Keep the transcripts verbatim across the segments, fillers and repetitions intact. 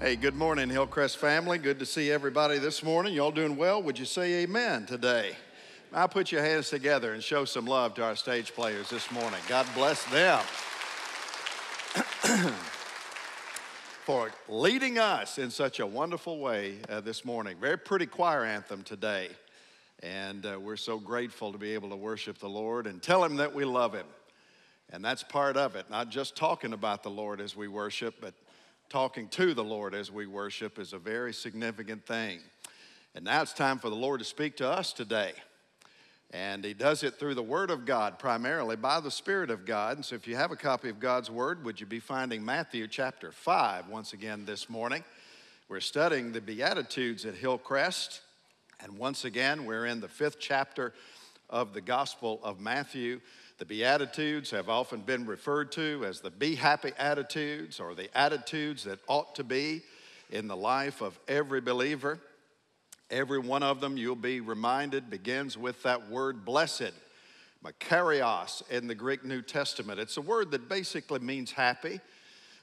Hey, good morning, Hillcrest family. Good to see everybody this morning. Y'all doing well? Would you say amen today? Now put your hands together and show some love to our stage players this morning. God bless them for leading us in such a wonderful way uh, this morning. Very pretty choir anthem today. And uh, we're so grateful to be able to worship the Lord and tell him that we love him. And that's part of it, not just talking about the Lord as we worship, but talking to the Lord as we worship is a very significant thing. And now it's time for the Lord to speak to us today. And he does it through the Word of God, primarily by the Spirit of God. And so if you have a copy of God's Word, would you be finding Matthew chapter five once again this morning? We're studying the Beatitudes at Hillcrest. And once again, we're in the fifth chapter of the Gospel of Matthew. The Beatitudes have often been referred to as the be happy attitudes, or the attitudes that ought to be in the life of every believer. Every one of them, you'll be reminded, begins with that word blessed, makarios in the Greek New Testament. It's a word that basically means happy,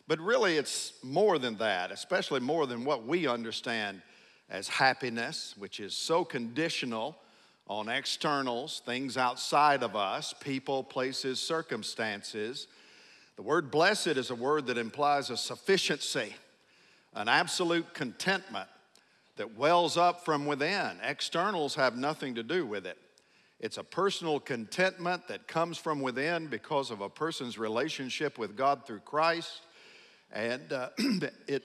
but really it's more than that, especially more than what we understand as happiness, which is so conditional on externals, things outside of us, people, places, circumstances. The word blessed is a word that implies a sufficiency, an absolute contentment that wells up from within. Externals have nothing to do with it. It's a personal contentment that comes from within because of a person's relationship with God through Christ, and uh, it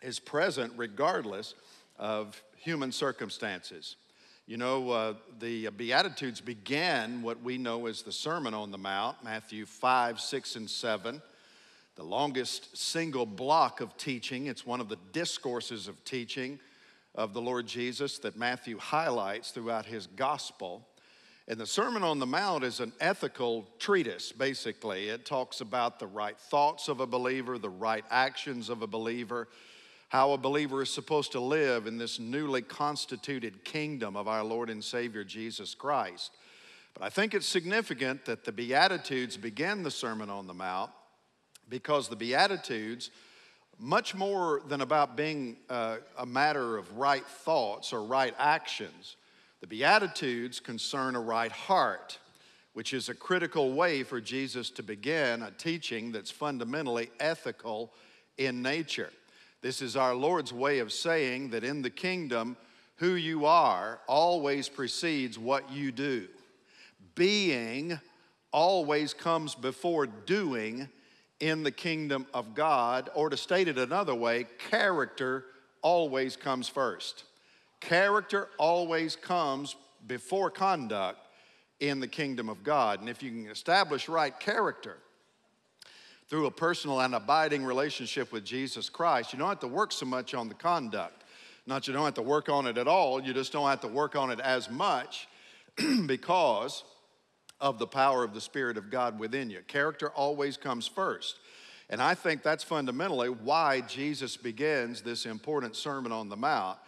is present regardless of human circumstances. You know, uh, the Beatitudes began what we know as the Sermon on the Mount, Matthew five, six, and seven, the longest single block of teaching. It's one of the discourses of teaching of the Lord Jesus that Matthew highlights throughout his gospel. And the Sermon on the Mount is an ethical treatise, basically. It talks about the right thoughts of a believer, the right actions of a believer, how a believer is supposed to live in this newly constituted kingdom of our Lord and Savior Jesus Christ. But I think it's significant that the Beatitudes began the Sermon on the Mount because the Beatitudes, much more than about being uh, a matter of right thoughts or right actions, the Beatitudes concern a right heart, which is a critical way for Jesus to begin a teaching that's fundamentally ethical in nature. This is our Lord's way of saying that in the kingdom, who you are always precedes what you do. Being always comes before doing in the kingdom of God, or to state it another way, character always comes first. Character always comes before conduct in the kingdom of God. And if you can establish right character through a personal and abiding relationship with Jesus Christ, you don't have to work so much on the conduct. Not you don't have to work on it at all, you just don't have to work on it as much because of the power of the Spirit of God within you. Character always comes first. And I think that's fundamentally why Jesus begins this important Sermon on the Mount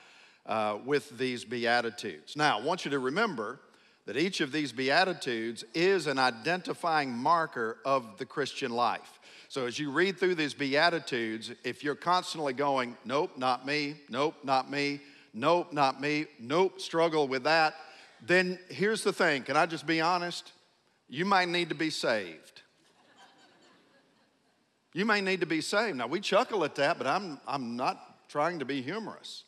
uh, with these Beatitudes. Now, I want you to remember that each of these Beatitudes is an identifying marker of the Christian life. So as you read through these Beatitudes, if you're constantly going, nope, not me, nope, not me, nope, not me, nope, struggle with that, then here's the thing, can I just be honest? You might need to be saved. You may need to be saved. Now, we chuckle at that, but I'm, I'm not trying to be humorous.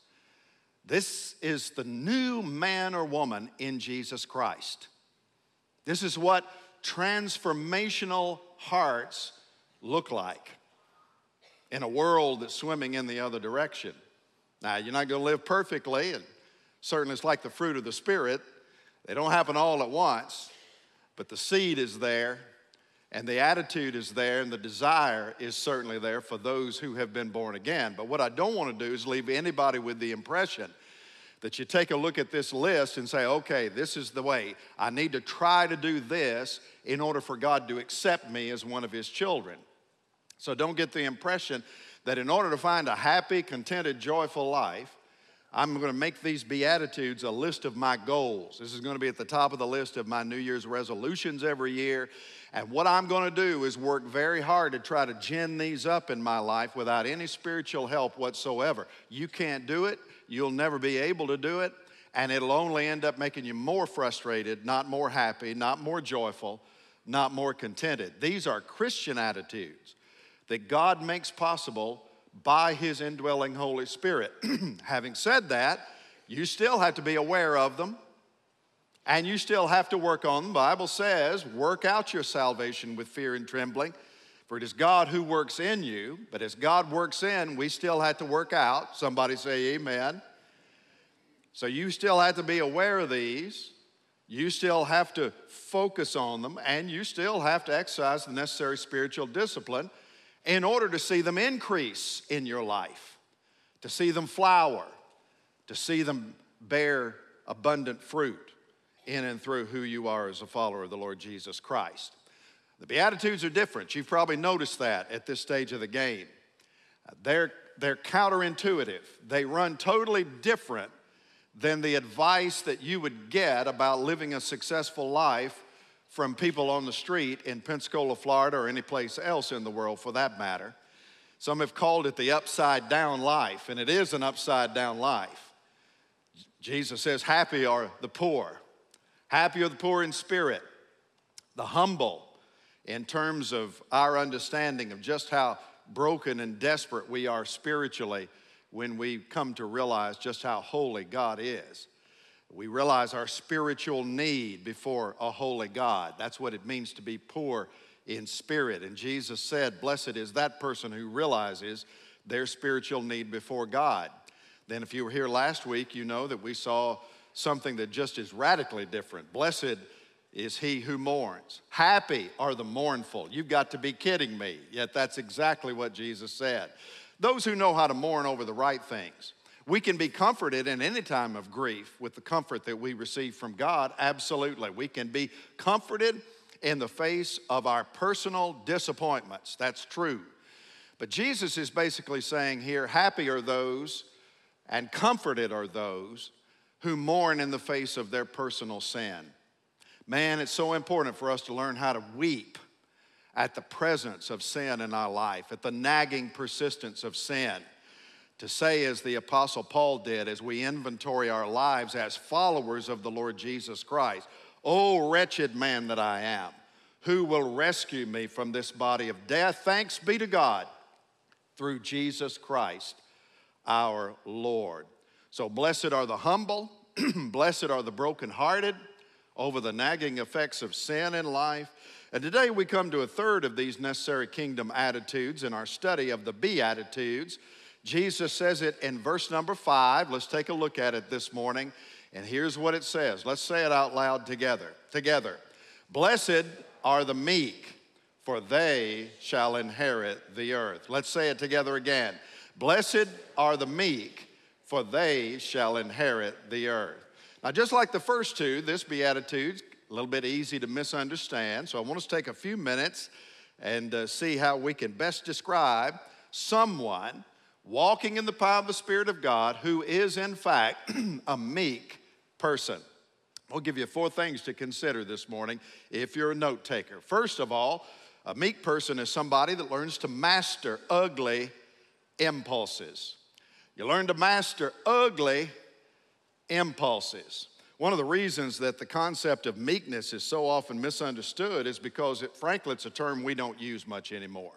This is the new man or woman in Jesus Christ. This is what transformational hearts look like in a world that's swimming in the other direction. Now, you're not going to live perfectly, and certainly it's like the fruit of the Spirit. They don't happen all at once, but the seed is there, and the attitude is there, and the desire is certainly there for those who have been born again. But what I don't want to do is leave anybody with the impression that you take a look at this list and say, okay, this is the way. I need to try to do this in order for God to accept me as one of his children. So don't get the impression that in order to find a happy, contented, joyful life, I'm going to make these Beatitudes a list of my goals. This is going to be at the top of the list of my New Year's resolutions every year. And what I'm going to do is work very hard to try to gin these up in my life without any spiritual help whatsoever. You can't do it. You'll never be able to do it. And it'll only end up making you more frustrated, not more happy, not more joyful, not more contented. These are Christian attitudes that God makes possible by His indwelling Holy Spirit. Having said that, you still have to be aware of them, and you still have to work on them. The Bible says, work out your salvation with fear and trembling, for it is God who works in you. But as God works in, we still have to work out. Somebody say amen. So you still have to be aware of these. You still have to focus on them, and you still have to exercise the necessary spiritual discipline in order to see them increase in your life, to see them flower, to see them bear abundant fruit in and through who you are as a follower of the Lord Jesus Christ. The Beatitudes are different. You've probably noticed that at this stage of the game. They're, they're counterintuitive. They run totally different than the advice that you would get about living a successful life from people on the street in Pensacola, Florida, or any place else in the world for that matter. Some have called it the upside down life, and it is an upside down life. Jesus says, happy are the poor. Happy are the poor in spirit, the humble, in terms of our understanding of just how broken and desperate we are spiritually when we come to realize just how holy God is. We realize our spiritual need before a holy God. That's what it means to be poor in spirit. And Jesus said, blessed is that person who realizes their spiritual need before God. Then if you were here last week, you know that we saw something that just is radically different. Blessed is he who mourns. Happy are the mournful. You've got to be kidding me. Yet that's exactly what Jesus said. Those who know how to mourn over the right things. We can be comforted in any time of grief with the comfort that we receive from God, absolutely. We can be comforted in the face of our personal disappointments, that's true. But Jesus is basically saying here, happy are those and comforted are those who mourn in the face of their personal sin. Man, it's so important for us to learn how to weep at the presence of sin in our life, at the nagging persistence of sin. To say, as the Apostle Paul did, as we inventory our lives as followers of the Lord Jesus Christ, oh, wretched man that I am, who will rescue me from this body of death? Thanks be to God through Jesus Christ, our Lord. So blessed are the humble, blessed are the brokenhearted over the nagging effects of sin in life. And today we come to a third of these necessary kingdom attitudes in our study of the Beatitudes. Jesus says it in verse number five. Let's take a look at it this morning. And here's what it says. Let's say it out loud together. Together. Blessed are the meek, for they shall inherit the earth. Let's say it together again. Blessed are the meek, for they shall inherit the earth. Now, just like the first two, this Beatitude's a little bit easy to misunderstand. So I want us to take a few minutes and uh, see how we can best describe someone walking in the power of the Spirit of God, who is, in fact, a meek person. I'll give you four things to consider this morning if you're a note taker. First of all, a meek person is somebody that learns to master ugly impulses. You learn to master ugly impulses. One of the reasons that the concept of meekness is so often misunderstood is because, it, frankly, it's a term we don't use much anymore.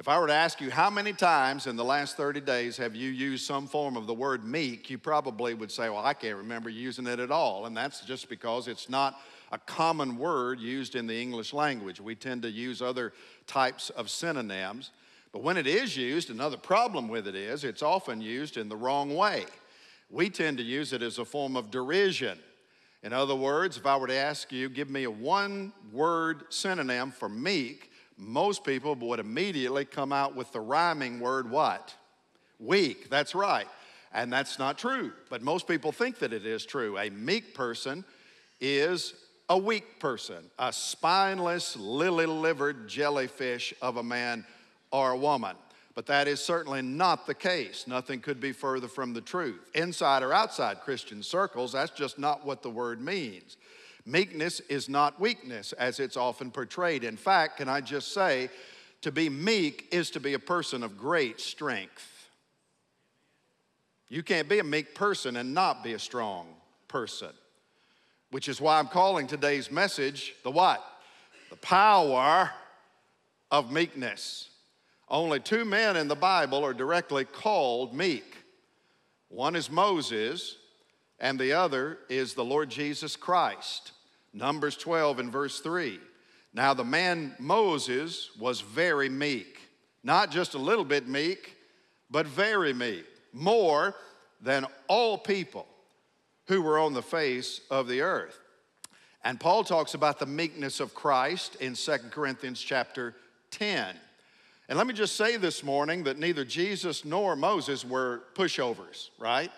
If I were to ask you how many times in the last thirty days have you used some form of the word meek, you probably would say, well, I can't remember using it at all. And that's just because it's not a common word used in the English language. We tend to use other types of synonyms. But when it is used, another problem with it is it's often used in the wrong way. We tend to use it as a form of derision. In other words, if I were to ask you, give me a one-word synonym for meek, most people would immediately come out with the rhyming word what? Weak, that's right. And that's not true, but most people think that it is true. A meek person is a weak person, a spineless, lily-livered jellyfish of a man or a woman. But that is certainly not the case. Nothing could be further from the truth. Inside or outside Christian circles, that's just not what the word means. Meekness is not weakness, as it's often portrayed. In fact, can I just say, to be meek is to be a person of great strength. You can't be a meek person and not be a strong person, which is why I'm calling today's message the what? The power of meekness. Only two men in the Bible are directly called meek. One is Moses, and the other is the Lord Jesus Christ. Numbers twelve and verse three. Now the man Moses was very meek. Not just a little bit meek, but very meek. More than all people who were on the face of the earth. And Paul talks about the meekness of Christ in Second Corinthians chapter ten. And let me just say this morning that neither Jesus nor Moses were pushovers, right?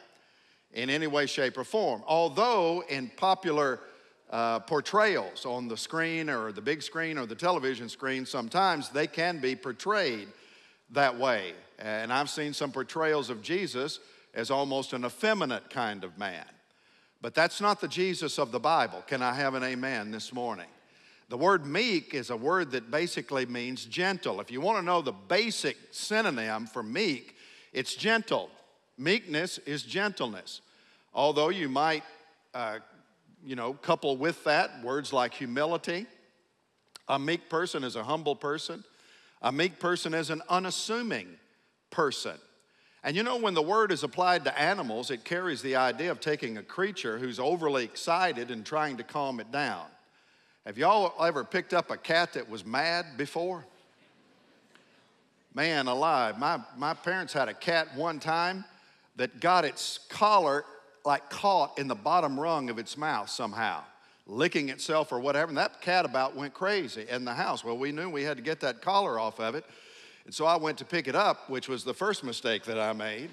In any way, shape, or form. Although in popular uh, portrayals on the screen or the big screen or the television screen, sometimes they can be portrayed that way. And I've seen some portrayals of Jesus as almost an effeminate kind of man. But that's not the Jesus of the Bible. Can I have an amen this morning? The word meek is a word that basically means gentle. If you want to know the basic synonym for meek, it's gentle. Meekness is gentleness. Although you might, uh, you know, couple with that words like humility. A meek person is a humble person. A meek person is an unassuming person. And you know, when the word is applied to animals, it carries the idea of taking a creature who's overly excited and trying to calm it down. Have y'all ever picked up a cat that was mad before? Man alive, my, my parents had a cat one time that got its collar like caught in the bottom rung of its mouth somehow, licking itself or whatever, and that cat about went crazy in the house. Well, we knew we had to get that collar off of it, and so I went to pick it up, which was the first mistake that I made,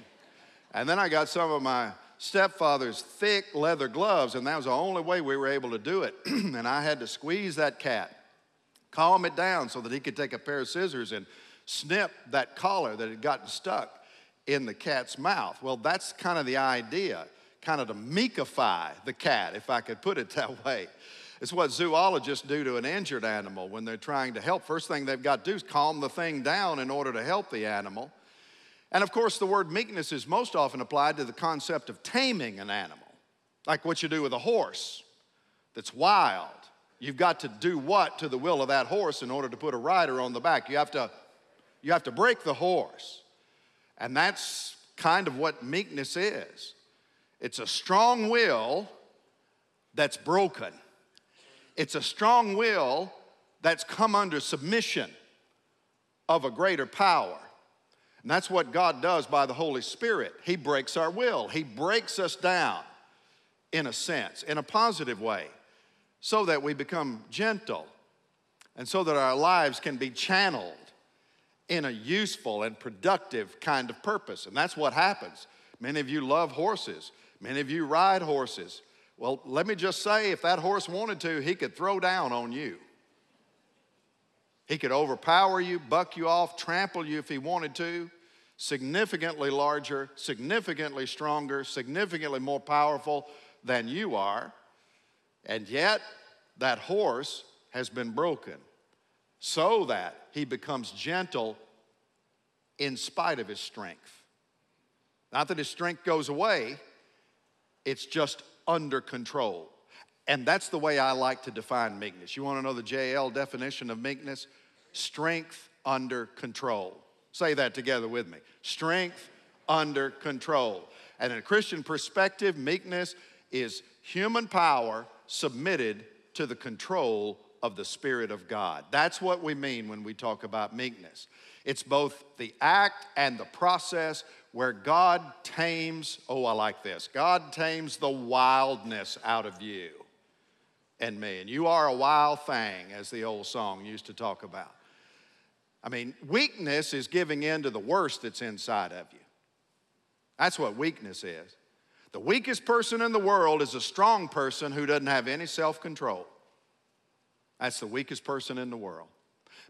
and then I got some of my stepfather's thick leather gloves, and that was the only way we were able to do it. And I had to squeeze that cat, calm it down so that he could take a pair of scissors and snip that collar that had gotten stuck in the cat's mouth. Well, that's kind of the idea, kind of to meekify the cat, if I could put it that way. It's what zoologists do to an injured animal when they're trying to help. First thing they've got to do is calm the thing down in order to help the animal. And of course, the word meekness is most often applied to the concept of taming an animal, like what you do with a horse that's wild. You've got to do what to the will of that horse in order to put a rider on the back? You have to, you have to break the horse. And that's kind of what meekness is. It's a strong will that's broken. It's a strong will that's come under submission of a greater power. And that's what God does by the Holy Spirit. He breaks our will. He breaks us down, in a sense, in a positive way, so that we become gentle and so that our lives can be channeled in a useful and productive kind of purpose. And that's what happens. Many of you love horses. Many of you ride horses. Well, let me just say, if that horse wanted to, he could throw down on you. He could overpower you, buck you off, trample you if he wanted to. Significantly larger, significantly stronger, significantly more powerful than you are. And yet, that horse has been broken so that he becomes gentle in spite of his strength. Not that his strength goes away, it's just under control. And that's the way I like to define meekness. You want to know the J L definition of meekness? Strength under control. Say that together with me. Strength under control. And in a Christian perspective, meekness is human power submitted to the control of the Spirit of God. That's what we mean when we talk about meekness. It's both the act and the process where God tames, oh, I like this, God tames the wildness out of you and me. And you are a wild thing, as the old song used to talk about. I mean, weakness is giving in to the worst that's inside of you. That's what weakness is. The weakest person in the world is a strong person who doesn't have any self-control. That's the weakest person in the world.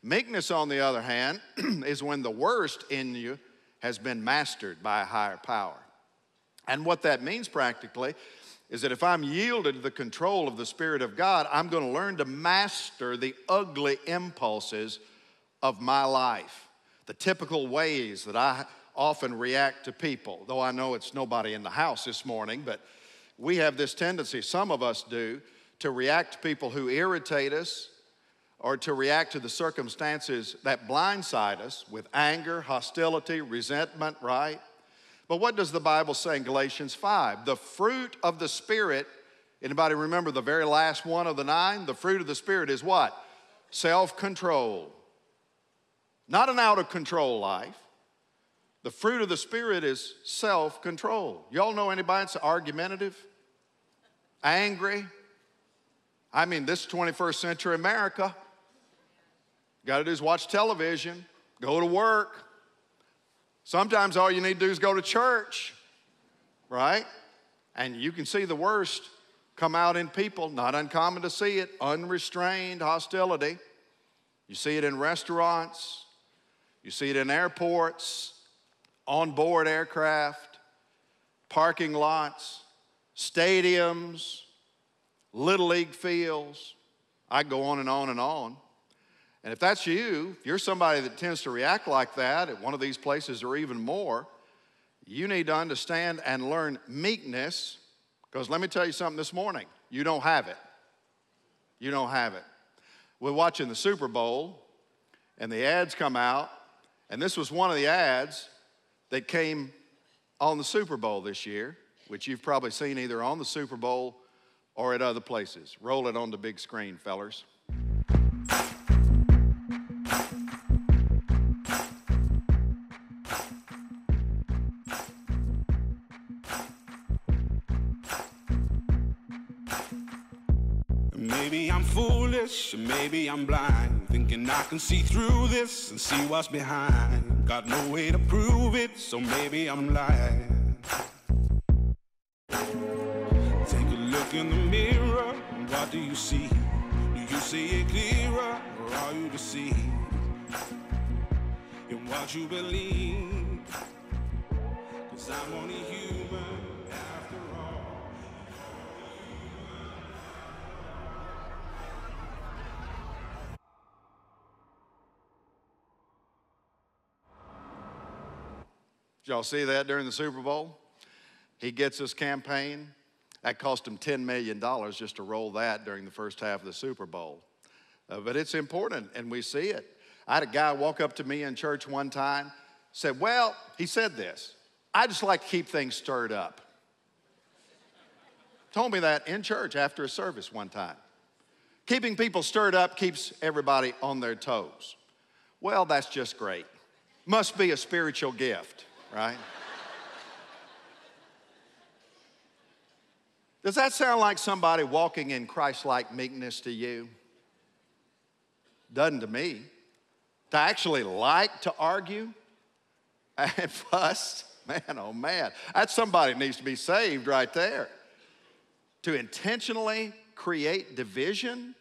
Meekness, on the other hand, is when the worst in you has been mastered by a higher power. And what that means practically is that if I'm yielded to the control of the Spirit of God, I'm going to learn to master the ugly impulses of my life, the typical ways that I often react to people, though I know it's nobody in the house this morning, but we have this tendency, some of us do, to react to people who irritate us or to react to the circumstances that blindside us with anger, hostility, resentment, right? But what does the Bible say in Galatians five? The fruit of the Spirit, anybody remember the very last one of the nine? The fruit of the Spirit is what? Self-control. Not an out-of-control life. The fruit of the Spirit is self-control. Y'all know anybody that's argumentative, angry? I mean, this twenty-first century America. Got to do is watch television, go to work. Sometimes all you need to do is go to church, right? And you can see the worst come out in people. Not uncommon to see it. Unrestrained hostility. You see it in restaurants. You see it in airports, on board aircraft, parking lots, stadiums, little league fields. I go on and on and on. And if that's you, if you're somebody that tends to react like that at one of these places or even more, you need to understand and learn meekness, because let me tell you something this morning. You don't have it. You don't have it. We're watching the Super Bowl, and the ads come out, and this was one of the ads that came on the Super Bowl this year, which you've probably seen either on the Super Bowl or at other places. Roll it on the big screen, fellas. Maybe I'm foolish, maybe I'm blind, thinking I can see through this and see what's behind. Got no way to prove it, so maybe I'm lying. Take a look in the mirror, and what do you see? Do you see it clearer, or are you deceived in what you believe? 'Cause I'm only human. Y'all see that during the Super Bowl? He gets this campaign. That cost him ten million dollars just to roll that during the first half of the Super Bowl. Uh, but it's important, and we see it. I had a guy walk up to me in church one time, said, well, he said this, I just like to keep things stirred up. Told me that in church after a service one time. Keeping people stirred up keeps everybody on their toes. Well, that's just great. Must be a spiritual gift. Right? Does that sound like somebody walking in Christ-like meekness to you? Doesn't to me. To actually like to argue and fuss, man, oh man, that's somebody that needs to be saved right there. To intentionally create division?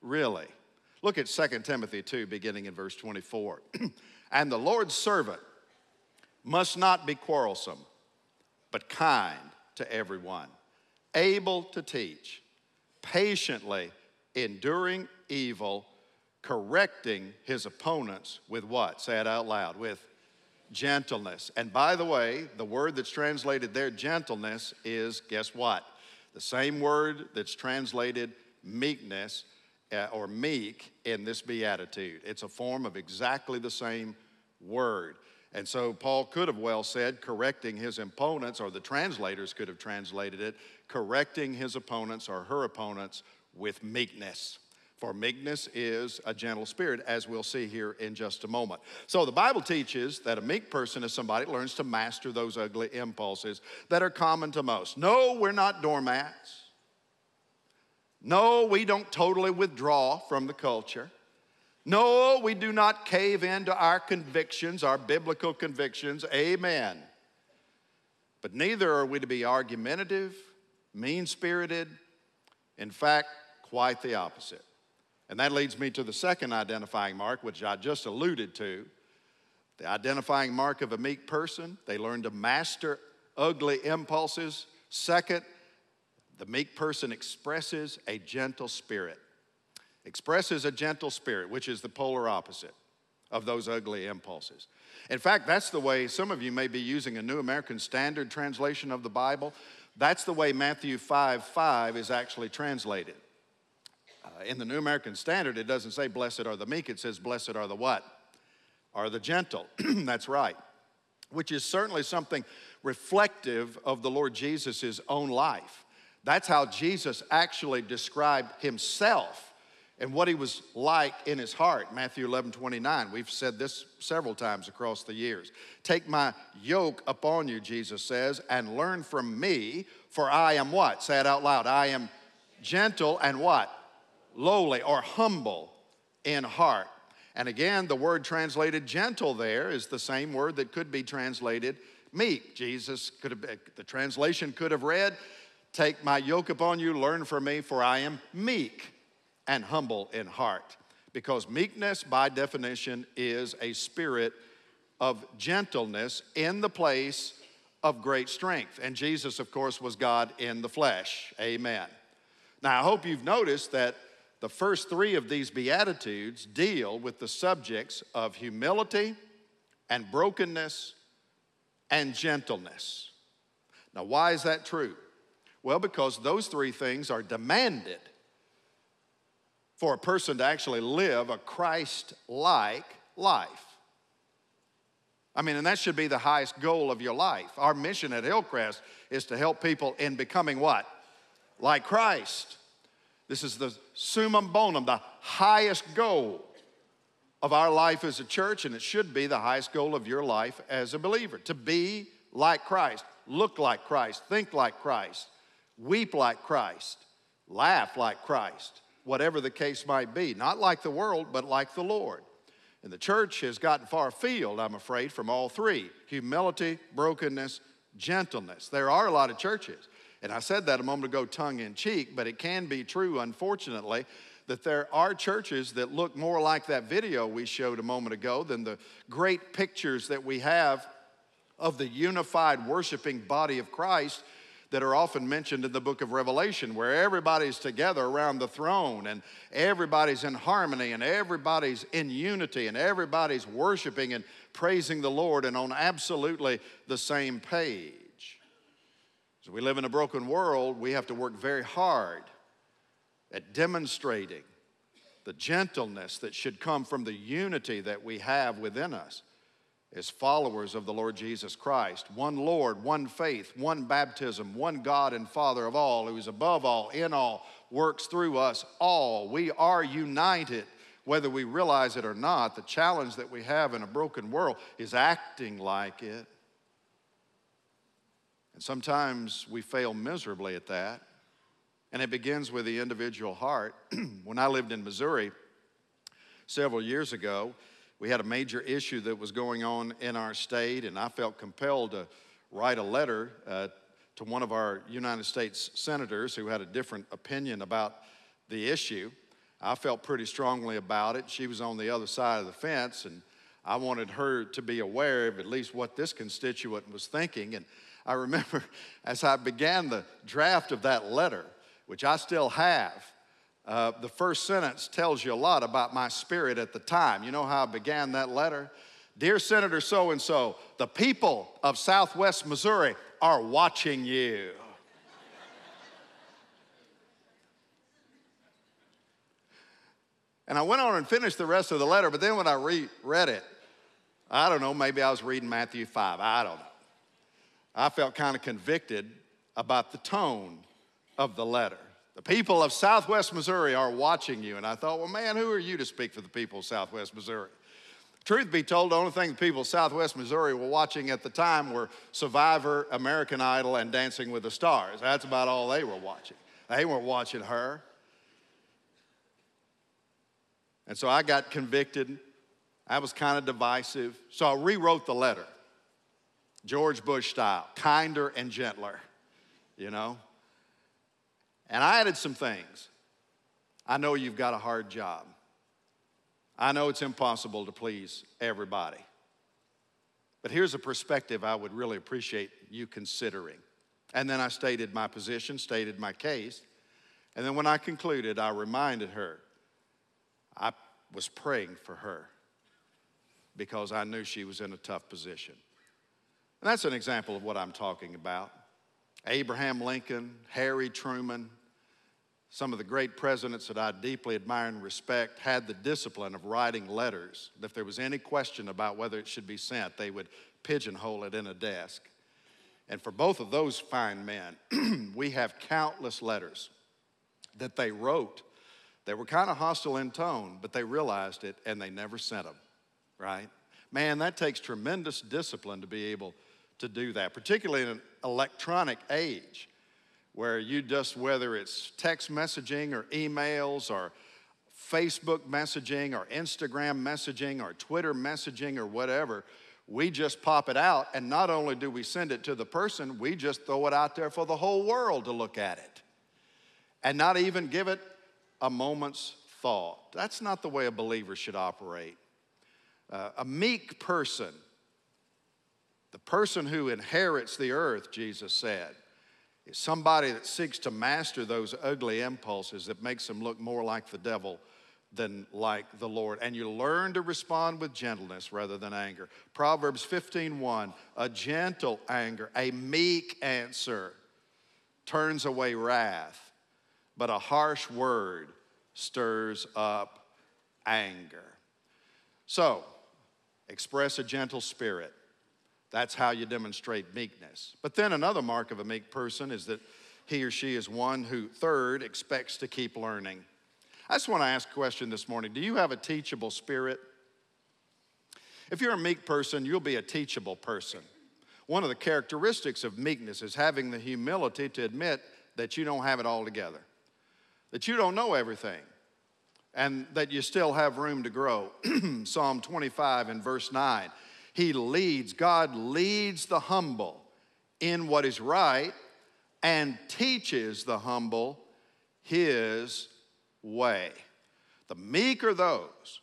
Really? Look at Second Timothy two, beginning in verse twenty-four. And the Lord's servant must not be quarrelsome, but kind to everyone, able to teach, patiently enduring evil, correcting his opponents with what? Say it out loud. With gentleness. And by the way, the word that's translated there, gentleness, is, guess what? The same word that's translated meekness uh, or meek in this beatitude. It's a form of exactly the same word. And so Paul could have well said, correcting his opponents, or the translators could have translated it, correcting his opponents or her opponents with meekness. For meekness is a gentle spirit, as we'll see here in just a moment. So the Bible teaches that a meek person is somebody that learns to master those ugly impulses that are common to most. No, we're not doormats. No, we don't totally withdraw from the culture. No, we do not cave into our convictions, our biblical convictions, amen. But neither are we to be argumentative, mean-spirited, in fact, quite the opposite. And that leads me to the second identifying mark, which I just alluded to. The identifying mark of a meek person, they learn to master ugly impulses. Second, the meek person expresses a gentle spirit. Expresses a gentle spirit, which is the polar opposite of those ugly impulses. In fact, that's the way some of you may be using a New American Standard translation of the Bible. That's the way Matthew five five is actually translated. Uh, in the New American Standard, it doesn't say blessed are the meek. It says blessed are the what? Are the gentle. That's right. Which is certainly something reflective of the Lord Jesus' own life. That's how Jesus actually described himself and what he was like in his heart. Matthew eleven twenty-nine. We've said this several times across the years. Take my yoke upon you, Jesus says, and learn from me, for I am what? Say it out loud. I am gentle and what? Lowly or humble in heart. And again, the word translated gentle there is the same word that could be translated meek. Jesus could have, the translation could have read, take my yoke upon you, learn from me, for I am meek and humble in heart. Because meekness, by definition, is a spirit of gentleness in the place of great strength. And Jesus, of course, was God in the flesh. Amen. Now, I hope you've noticed that the first three of these Beatitudes deal with the subjects of humility and brokenness and gentleness. Now, why is that true? Well, because those three things are demanded for a person to actually live a Christ-like life. I mean, and that should be the highest goal of your life. Our mission at Hillcrest is to help people in becoming what? Like Christ. This is the summum bonum, the highest goal of our life as a church, and it should be the highest goal of your life as a believer, to be like Christ, look like Christ, think like Christ, weep like Christ, laugh like Christ, whatever the case might be, not like the world, but like the Lord. And the church has gotten far afield, I'm afraid, from all three, humility, brokenness, gentleness. There are a lot of churches. And I said that a moment ago tongue-in-cheek, but it can be true, unfortunately, that there are churches that look more like that video we showed a moment ago than the great pictures that we have of the unified worshiping body of Christ that are often mentioned in the book of Revelation, where everybody's together around the throne and everybody's in harmony and everybody's in unity and everybody's worshiping and praising the Lord and on absolutely the same page. So we live in a broken world. We have to work very hard at demonstrating the gentleness that should come from the unity that we have within us as followers of the Lord Jesus Christ. One Lord, one faith, one baptism, one God and Father of all, who is above all, in all, works through us all. We are united, whether we realize it or not. The challenge that we have in a broken world is acting like it. And sometimes we fail miserably at that, and it begins with the individual heart. When I lived in Missouri several years ago, we had a major issue that was going on in our state, and I felt compelled to write a letter uh, to one of our United States senators who had a different opinion about the issue. I felt pretty strongly about it. She was on the other side of the fence, and I wanted her to be aware of at least what this constituent was thinking. And I remember as I began the draft of that letter, which I still have, uh, the first sentence tells you a lot about my spirit at the time. You know how I began that letter? Dear Senator so-and-so, the people of Southwest Missouri are watching you. And I went on and finished the rest of the letter, but then when I reread it, I don't know, maybe I was reading Matthew five, I don't know. I felt kind of convicted about the tone of the letter. The people of Southwest Missouri are watching you. And I thought, well, man, who are you to speak for the people of Southwest Missouri? Truth be told, the only thing the people of Southwest Missouri were watching at the time were Survivor, American Idol, and Dancing with the Stars. That's about all they were watching. They weren't watching her. And so I got convicted. I was kind of divisive. So I rewrote the letter. George Bush style, kinder and gentler, you know. And I added some things. I know you've got a hard job. I know it's impossible to please everybody. But here's a perspective I would really appreciate you considering. And then I stated my position, stated my case. And then when I concluded, I reminded her, I was praying for her because I knew she was in a tough position. And that's an example of what I'm talking about. Abraham Lincoln, Harry Truman, some of the great presidents that I deeply admire and respect had the discipline of writing letters. If there was any question about whether it should be sent, they would pigeonhole it in a desk. And for both of those fine men, we have countless letters that they wrote. They were kind of hostile in tone, but they realized it and they never sent them, right? Man, that takes tremendous discipline to be able to do that, particularly in an electronic age where you just, whether it's text messaging or emails or Facebook messaging or Instagram messaging or Twitter messaging or whatever, we just pop it out, and not only do we send it to the person, we just throw it out there for the whole world to look at it and not even give it a moment's thought. That's not the way a believer should operate. Uh, a meek person, the person who inherits the earth, Jesus said, is somebody that seeks to master those ugly impulses that makes them look more like the devil than like the Lord. And you learn to respond with gentleness rather than anger. Proverbs fifteen one, a gentle anger, a meek answer turns away wrath, but a harsh word stirs up anger. So, express a gentle spirit. That's how you demonstrate meekness. But then another mark of a meek person is that he or she is one who, third, expects to keep learning. I just want to ask a question this morning. Do you have a teachable spirit? If you're a meek person, you'll be a teachable person. One of the characteristics of meekness is having the humility to admit that you don't have it all together, that you don't know everything, and that you still have room to grow. Psalm twenty-five and verse nine, he leads, God leads the humble in what is right and teaches the humble his way. The meek are those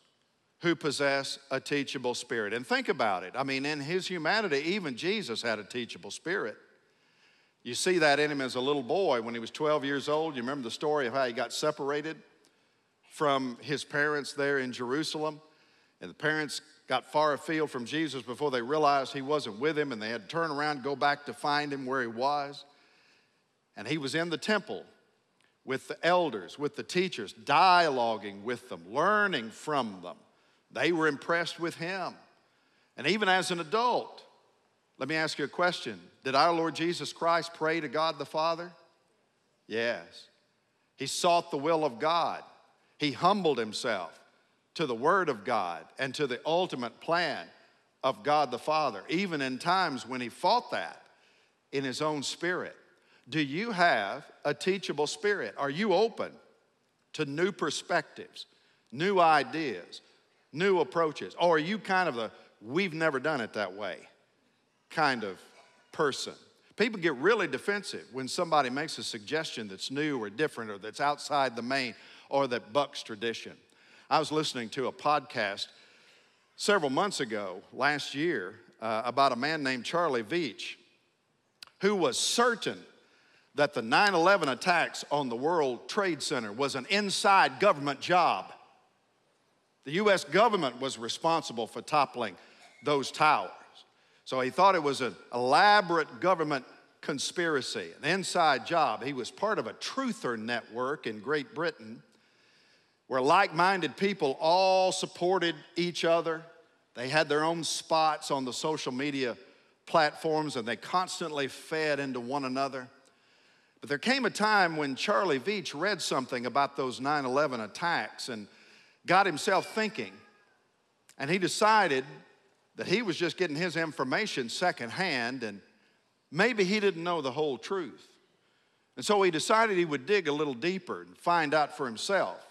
who possess a teachable spirit. And think about it. I mean, in his humanity, even Jesus had a teachable spirit. You see that in him as a little boy when he was twelve years old. You remember the story of how he got separated from his parents there in Jerusalem, and the parents got far afield from Jesus before they realized he wasn't with him, and they had to turn around and go back to find him where he was. And he was in the temple with the elders, with the teachers, dialoguing with them, learning from them. They were impressed with him. And even as an adult, let me ask you a question. Did our Lord Jesus Christ pray to God the Father? Yes. He sought the will of God. He humbled himself to the Word of God and to the ultimate plan of God the Father, even in times when he fought that in his own spirit. Do you have a teachable spirit? Are you open to new perspectives, new ideas, new approaches? Or are you kind of the, we've never done it that way kind of person? People get really defensive when somebody makes a suggestion that's new or different or that's outside the main or that bucks tradition. I was listening to a podcast several months ago, last year, uh, about a man named Charlie Veitch, who was certain that the nine eleven attacks on the World Trade Center was an inside government job. The U S government was responsible for toppling those towers. So he thought it was an elaborate government conspiracy, an inside job. He was part of a truther network in Great Britain where like-minded people all supported each other. They had their own spots on the social media platforms, and they constantly fed into one another. But there came a time when Charlie Veitch read something about those nine eleven attacks and got himself thinking, and he decided that he was just getting his information secondhand, and maybe he didn't know the whole truth. And so he decided he would dig a little deeper and find out for himself.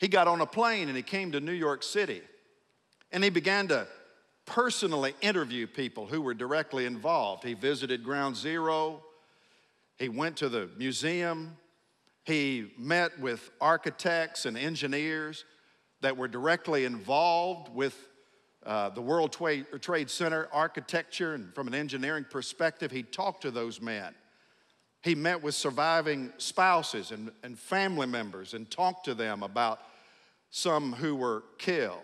He got on a plane and he came to New York City, and he began to personally interview people who were directly involved. He visited Ground Zero. He went to the museum. He met with architects and engineers that were directly involved with uh, the World Trade Center architecture, and from an engineering perspective, he talked to those men. He met with surviving spouses and, and family members and talked to them about some who were killed.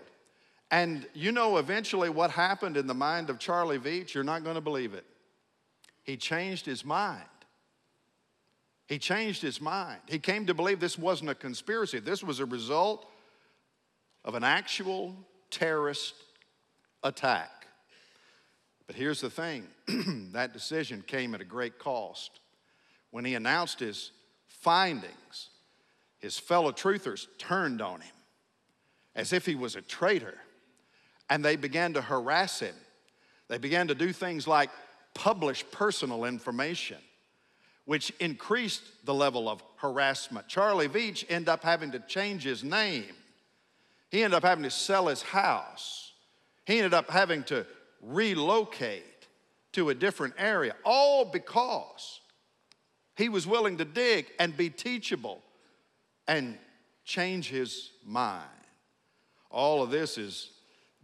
And you know eventually what happened in the mind of Charlie Veitch? You're not going to believe it. He changed his mind. He changed his mind. He came to believe this wasn't a conspiracy. This was a result of an actual terrorist attack. But here's the thing. That decision came at a great cost. When he announced his findings, his fellow truthers turned on him as if he was a traitor, and they began to harass him. They began to do things like publish personal information, which increased the level of harassment. Charlie Veitch ended up having to change his name. He ended up having to sell his house. He ended up having to relocate to a different area, all because he was willing to dig and be teachable and change his mind. All of this is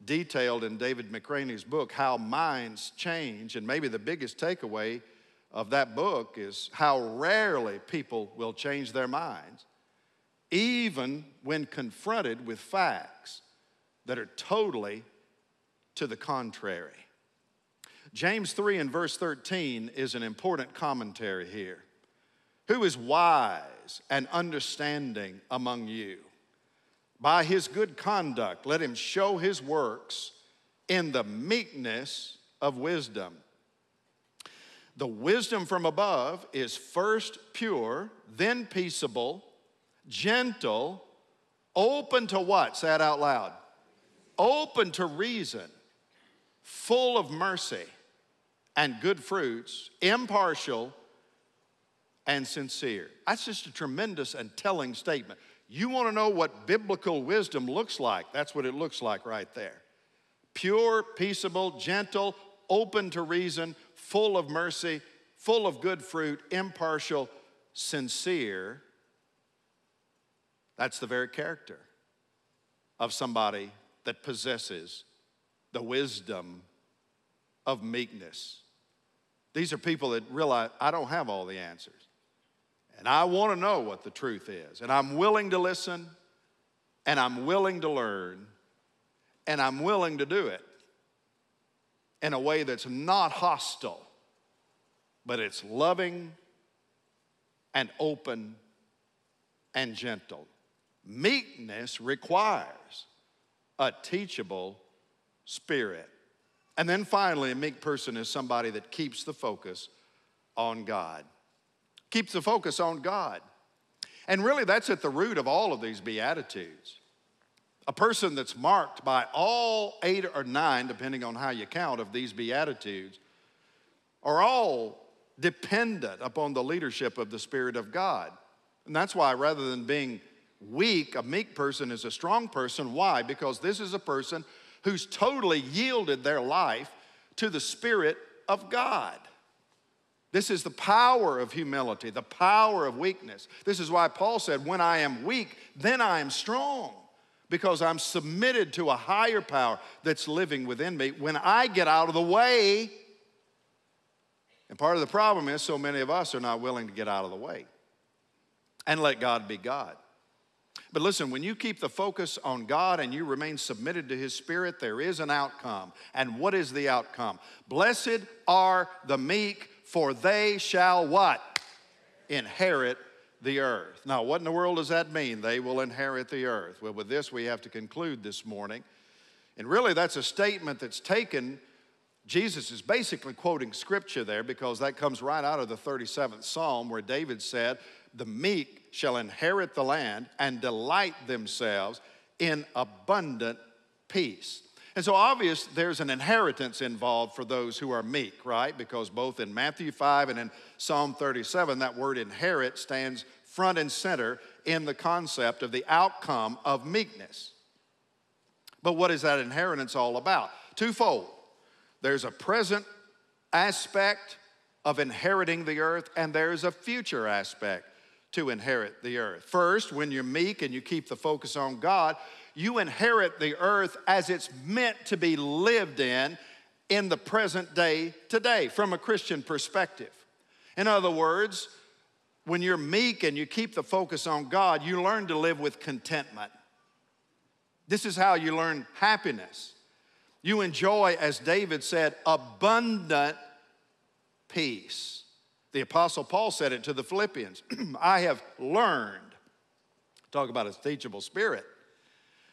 detailed in David McCraney's book, How Minds Change, and maybe the biggest takeaway of that book is how rarely people will change their minds, even when confronted with facts that are totally to the contrary. James three and verse thirteen is an important commentary here. Who is wise and understanding among you? By his good conduct, let him show his works in the meekness of wisdom. The wisdom from above is first pure, then peaceable, gentle, open to what? Say it out loud. Open to reason, full of mercy and good fruits, impartial and sincere. That's just a tremendous and telling statement. You want to know what biblical wisdom looks like? That's what it looks like right there. Pure, peaceable, gentle, open to reason, full of mercy, full of good fruit, impartial, sincere. That's the very character of somebody that possesses the wisdom of meekness. These are people that realize, I don't have all the answers, and I want to know what the truth is, and I'm willing to listen, and I'm willing to learn, and I'm willing to do it in a way that's not hostile, but it's loving and open and gentle. Meekness requires a teachable spirit. And then finally, a meek person is somebody that keeps the focus on God. Keeps the focus on God. And really, that's at the root of all of these Beatitudes. A person that's marked by all eight or nine, depending on how you count, of these Beatitudes, are all dependent upon the leadership of the Spirit of God. And that's why, rather than being weak, a meek person is a strong person. Why? Because this is a person who's totally yielded their life to the Spirit of God. This is the power of humility, the power of weakness. This is why Paul said, when I am weak, then I am strong, because I'm submitted to a higher power that's living within me when I get out of the way. And part of the problem is so many of us are not willing to get out of the way and let God be God. But listen, when you keep the focus on God and you remain submitted to His Spirit, there is an outcome. And what is the outcome? Blessed are the meek, for they shall what? Inherit the earth. Now, what in the world does that mean? They will inherit the earth. Well, with this, we have to conclude this morning. And really, that's a statement that's taken. Jesus is basically quoting Scripture there, because that comes right out of the thirty-seventh Psalm, where David said, the meek shall inherit the land and delight themselves in abundant peace. And so obvious there's an inheritance involved for those who are meek, right? Because both in Matthew five and in Psalm thirty-seven, that word inherit stands front and center in the concept of the outcome of meekness. But what is that inheritance all about? Twofold. There's a present aspect of inheriting the earth, and there's a future aspect to inherit the earth. First, when you're meek and you keep the focus on God, you inherit the earth as it's meant to be lived in in the present day today from a Christian perspective. In other words, when you're meek and you keep the focus on God, you learn to live with contentment. This is how you learn happiness. You enjoy, as David said, abundant peace. The Apostle Paul said it to the Philippians. I have learned, talk about a teachable spirit,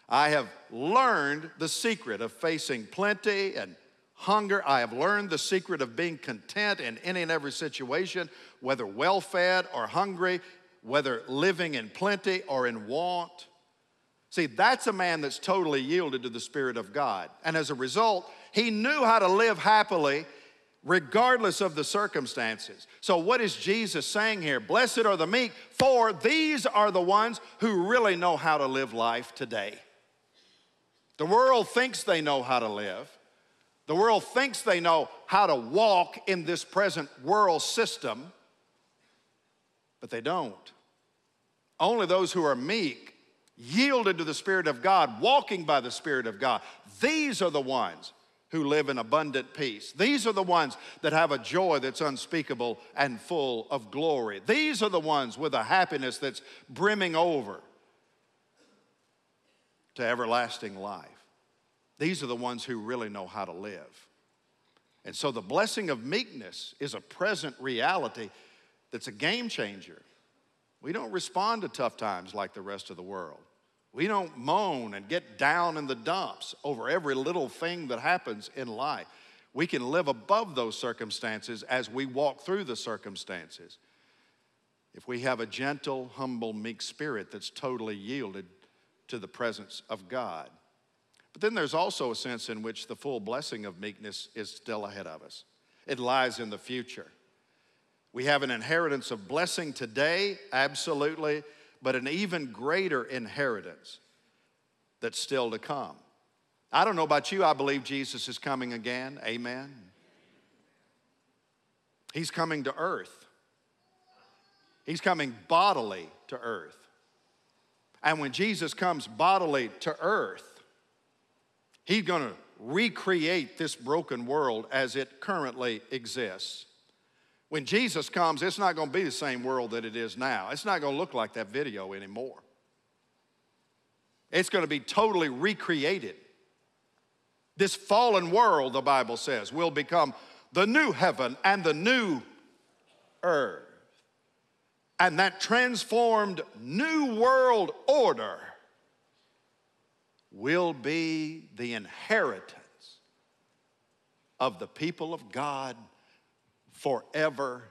I have learned the secret of facing plenty and hunger. I have learned the secret of being content in any and every situation, whether well-fed or hungry, whether living in plenty or in want. See, that's a man that's totally yielded to the Spirit of God. And as a result, he knew how to live happily regardless of the circumstances. So what is Jesus saying here? Blessed are the meek, for these are the ones who really know how to live life today. The world thinks they know how to live. The world thinks they know how to walk in this present world system, but they don't. Only those who are meek, yielded to the Spirit of God, walking by the Spirit of God, these are the ones who live in abundant peace. These are the ones that have a joy that's unspeakable and full of glory. These are the ones with a happiness that's brimming over to everlasting life. These are the ones who really know how to live. And so the blessing of meekness is a present reality that's a game changer. We don't respond to tough times like the rest of the world. We don't moan and get down in the dumps over every little thing that happens in life. We can live above those circumstances as we walk through the circumstances. If we have a gentle, humble, meek spirit that's totally yielded to the presence of God. But then there's also a sense in which the full blessing of meekness is still ahead of us. It lies in the future. We have an inheritance of blessing today, absolutely, but an even greater inheritance that's still to come. I don't know about you, I believe Jesus is coming again, amen? He's coming to earth. He's coming bodily to earth. And when Jesus comes bodily to earth, he's gonna recreate this broken world as it currently exists. When Jesus comes, it's not going to be the same world that it is now. It's not going to look like that video anymore. It's going to be totally recreated. This fallen world, the Bible says, will become the new heaven and the new earth. And that transformed new world order will be the inheritance of the people of God forever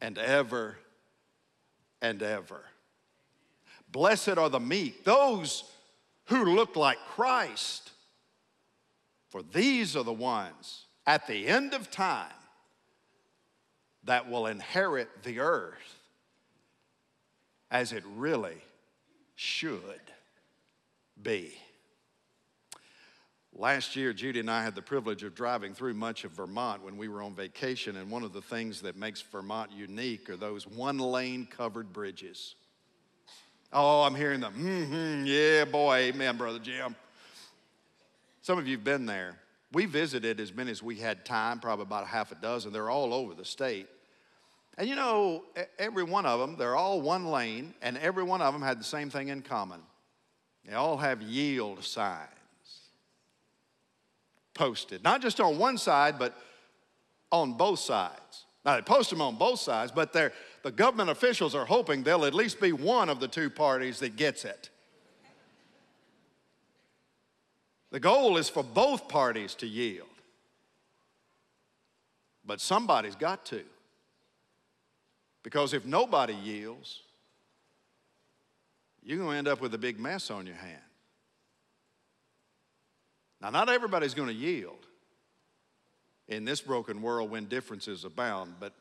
and ever and ever. Blessed are the meek, those who look like Christ, for these are the ones at the end of time that will inherit the earth as it really should be. Last year, Judy and I had the privilege of driving through much of Vermont when we were on vacation, and one of the things that makes Vermont unique are those one-lane covered bridges. Oh, I'm hearing them, mm-hmm, yeah, boy, amen, Brother Jim. Some of you have been there. We visited as many as we had time, probably about half a dozen. They're all over the state. And you know, every one of them, they're all one lane, and every one of them had the same thing in common. They all have yield signs posted, not just on one side, but on both sides. Now, they post them on both sides, but the government officials are hoping they'll at least be one of the two parties that gets it. The goal is for both parties to yield, but somebody's got to, because if nobody yields, you're going to end up with a big mess on your hands. Now, not everybody's going to yield in this broken world when differences abound, but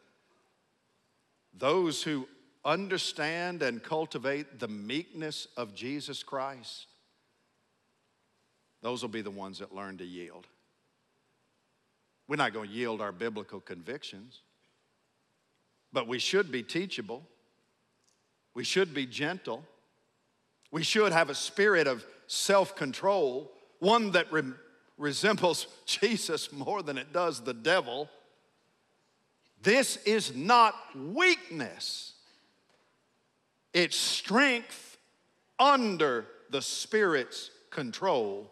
those who understand and cultivate the meekness of Jesus Christ, those will be the ones that learn to yield. We're not going to yield our biblical convictions, but we should be teachable. We should be gentle. We should have a spirit of self-control, one that re- resembles Jesus more than it does the devil. This is not weakness. It's strength under the Spirit's control.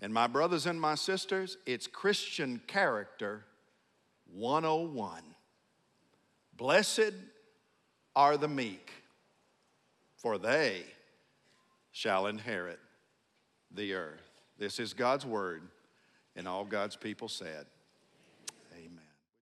And my brothers and my sisters, it's Christian character one oh one. Blessed are the meek, for they shall inherit the earth. This is God's word, and all God's people said.